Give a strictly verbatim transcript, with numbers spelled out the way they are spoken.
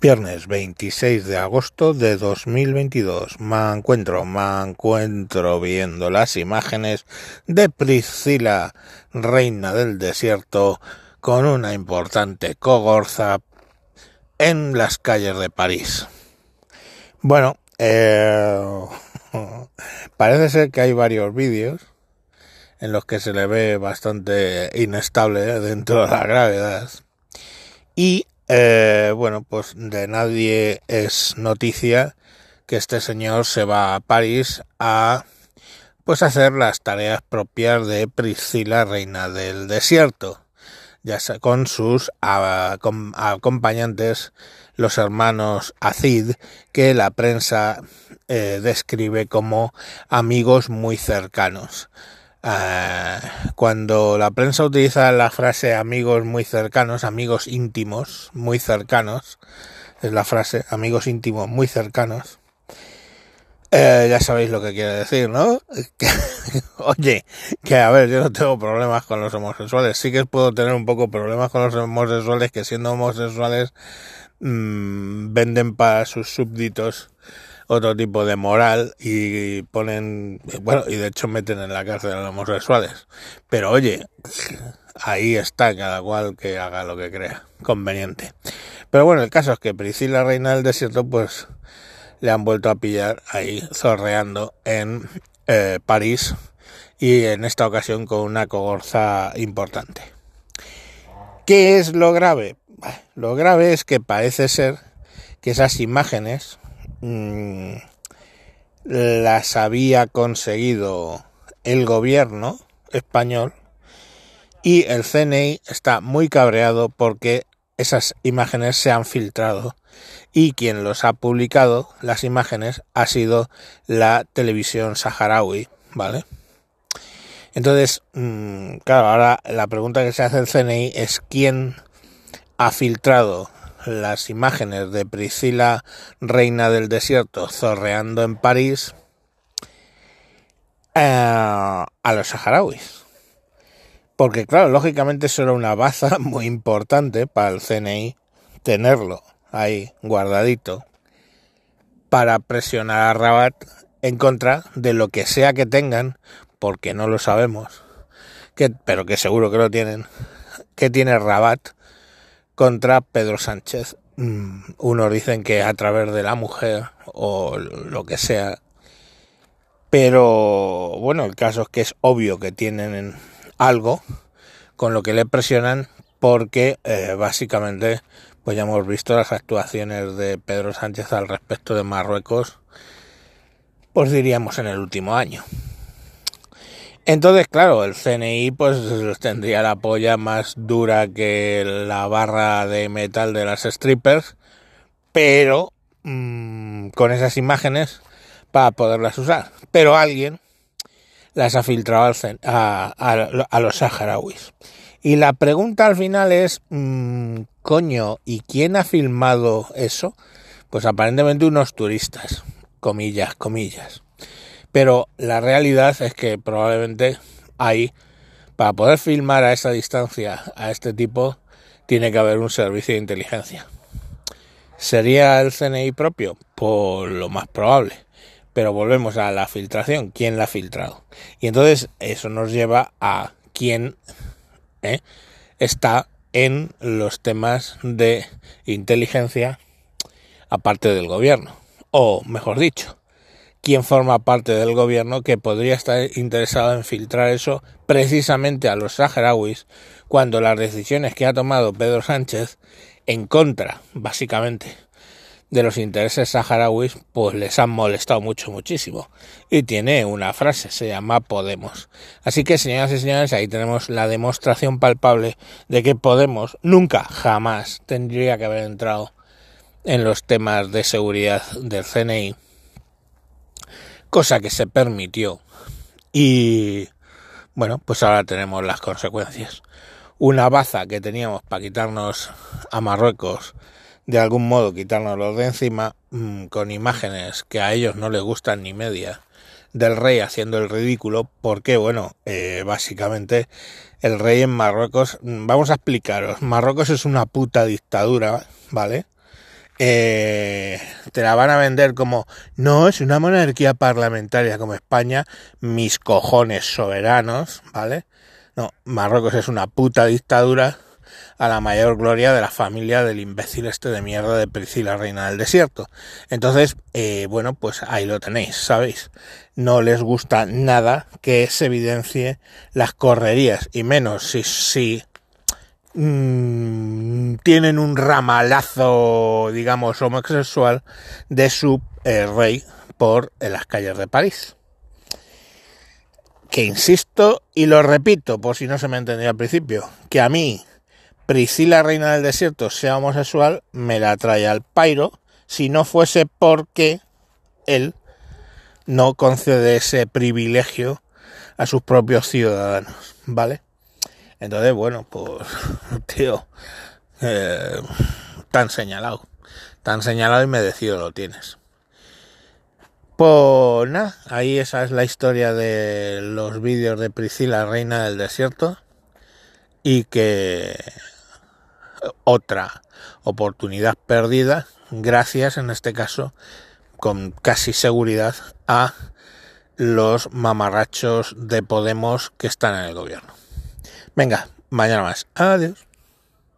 Viernes veintiséis de agosto de dos mil veintidós. Me encuentro, me encuentro viendo las imágenes de Priscilla, reina del desierto, con una importante cogorza en las calles de París. Bueno, eh, parece ser que hay varios vídeos en los que se le ve bastante inestable dentro de la gravedad. Y Eh, bueno, pues de nadie es noticia que este señor se va a París a pues hacer las tareas propias de Priscilla, reina del desierto, ya sea con sus a, con, acompañantes, los hermanos Acid, que la prensa eh, describe como amigos muy cercanos. Uh, cuando la prensa utiliza la frase amigos muy cercanos, amigos íntimos muy cercanos, es la frase amigos íntimos muy cercanos, eh, ya sabéis lo que quiere decir, ¿no? Que, oye, que a ver, yo no tengo problemas con los homosexuales, sí que puedo tener un poco problemas con los homosexuales que siendo homosexuales mmm, venden para sus súbditos otro tipo de moral y ponen, bueno, y de hecho meten en la cárcel a los homosexuales. Pero oye, ahí está, cada cual que haga lo que crea conveniente. Pero bueno, el caso es que Priscilla, reina del desierto, pues le han vuelto a pillar ahí zorreando en eh, París, y en esta ocasión con una cogorza importante. ¿Qué es lo grave? Lo grave es que parece ser que esas imágenes las había conseguido el gobierno español, y el C N I está muy cabreado porque esas imágenes se han filtrado, y quien los ha publicado, las imágenes, ha sido la televisión saharaui, ¿vale? Entonces, claro, ahora la pregunta que se hace el C N I es ¿quién ha filtrado las imágenes de Priscilla, reina del desierto, zorreando en París eh, a los saharauis? Porque claro, lógicamente eso era una baza muy importante para el C N I, tenerlo ahí guardadito para presionar a Rabat en contra de lo que sea que tengan, porque no lo sabemos, que, pero que seguro que lo tienen, que tiene Rabat contra Pedro Sánchez. Unos dicen que a través de la mujer o lo que sea, pero bueno, el caso es que es obvio que tienen algo con lo que le presionan, porque eh, básicamente pues ya hemos visto las actuaciones de Pedro Sánchez al respecto de Marruecos, pues diríamos en el último año. Entonces, claro, el C N I pues tendría la polla más dura que la barra de metal de las strippers, pero mmm, con esas imágenes para poderlas usar. Pero alguien las ha filtrado al C N I, a, a, a los saharauis. Y la pregunta al final es, mmm, coño, ¿y quién ha filmado eso? Pues aparentemente unos turistas, comillas, comillas. Pero la realidad es que probablemente ahí, para poder filmar a esa distancia a este tipo, tiene que haber un servicio de inteligencia. ¿Sería el C N I propio? Por lo más probable. Pero volvemos a la filtración. ¿Quién la ha filtrado? Y entonces eso nos lleva a quién eh, está en los temas de inteligencia, aparte del gobierno. O mejor dicho, quien forma parte del gobierno que podría estar interesado en filtrar eso precisamente a los saharauis, cuando las decisiones que ha tomado Pedro Sánchez en contra, básicamente, de los intereses saharauis, pues les han molestado mucho, muchísimo. Y tiene una frase, se llama Podemos. Así que, señoras y señores, ahí tenemos la demostración palpable de que Podemos nunca, jamás, tendría que haber entrado en los temas de seguridad del C N I. Cosa que se permitió, y bueno, pues ahora tenemos las consecuencias. Una baza que teníamos para quitarnos a Marruecos, de algún modo quitárnoslo de encima, con imágenes que a ellos no les gustan ni media, del rey haciendo el ridículo, porque bueno, eh, básicamente el rey en Marruecos, vamos a explicaros, Marruecos es una puta dictadura, ¿vale? eh, te la van a vender como, no, es una monarquía parlamentaria como España, mis cojones soberanos, ¿vale? No, Marruecos es una puta dictadura a la mayor gloria de la familia del imbécil este de mierda de Priscilla, reina del desierto. Entonces, eh, bueno, pues ahí lo tenéis, ¿sabéis? No les gusta nada que se evidencie las correrías, y menos si, si mmm, tienen un ramalazo, digamos, homosexual de su eh, rey por en las calles de París. Que insisto, y lo repito, por si no se me entendió al principio, que a mí Priscilla, reina del desierto, sea homosexual, me la trae al pairo, si no fuese porque él no concede ese privilegio a sus propios ciudadanos, ¿vale? Entonces, bueno, pues, tío, eh, tan señalado, tan señalado y merecido lo tienes. Pues nada, ahí esa es la historia de los vídeos de Priscilla, reina del desierto, y que otra oportunidad perdida, gracias en este caso, con casi seguridad, a los mamarrachos de Podemos que están en el gobierno. Venga, mañana más. Adiós.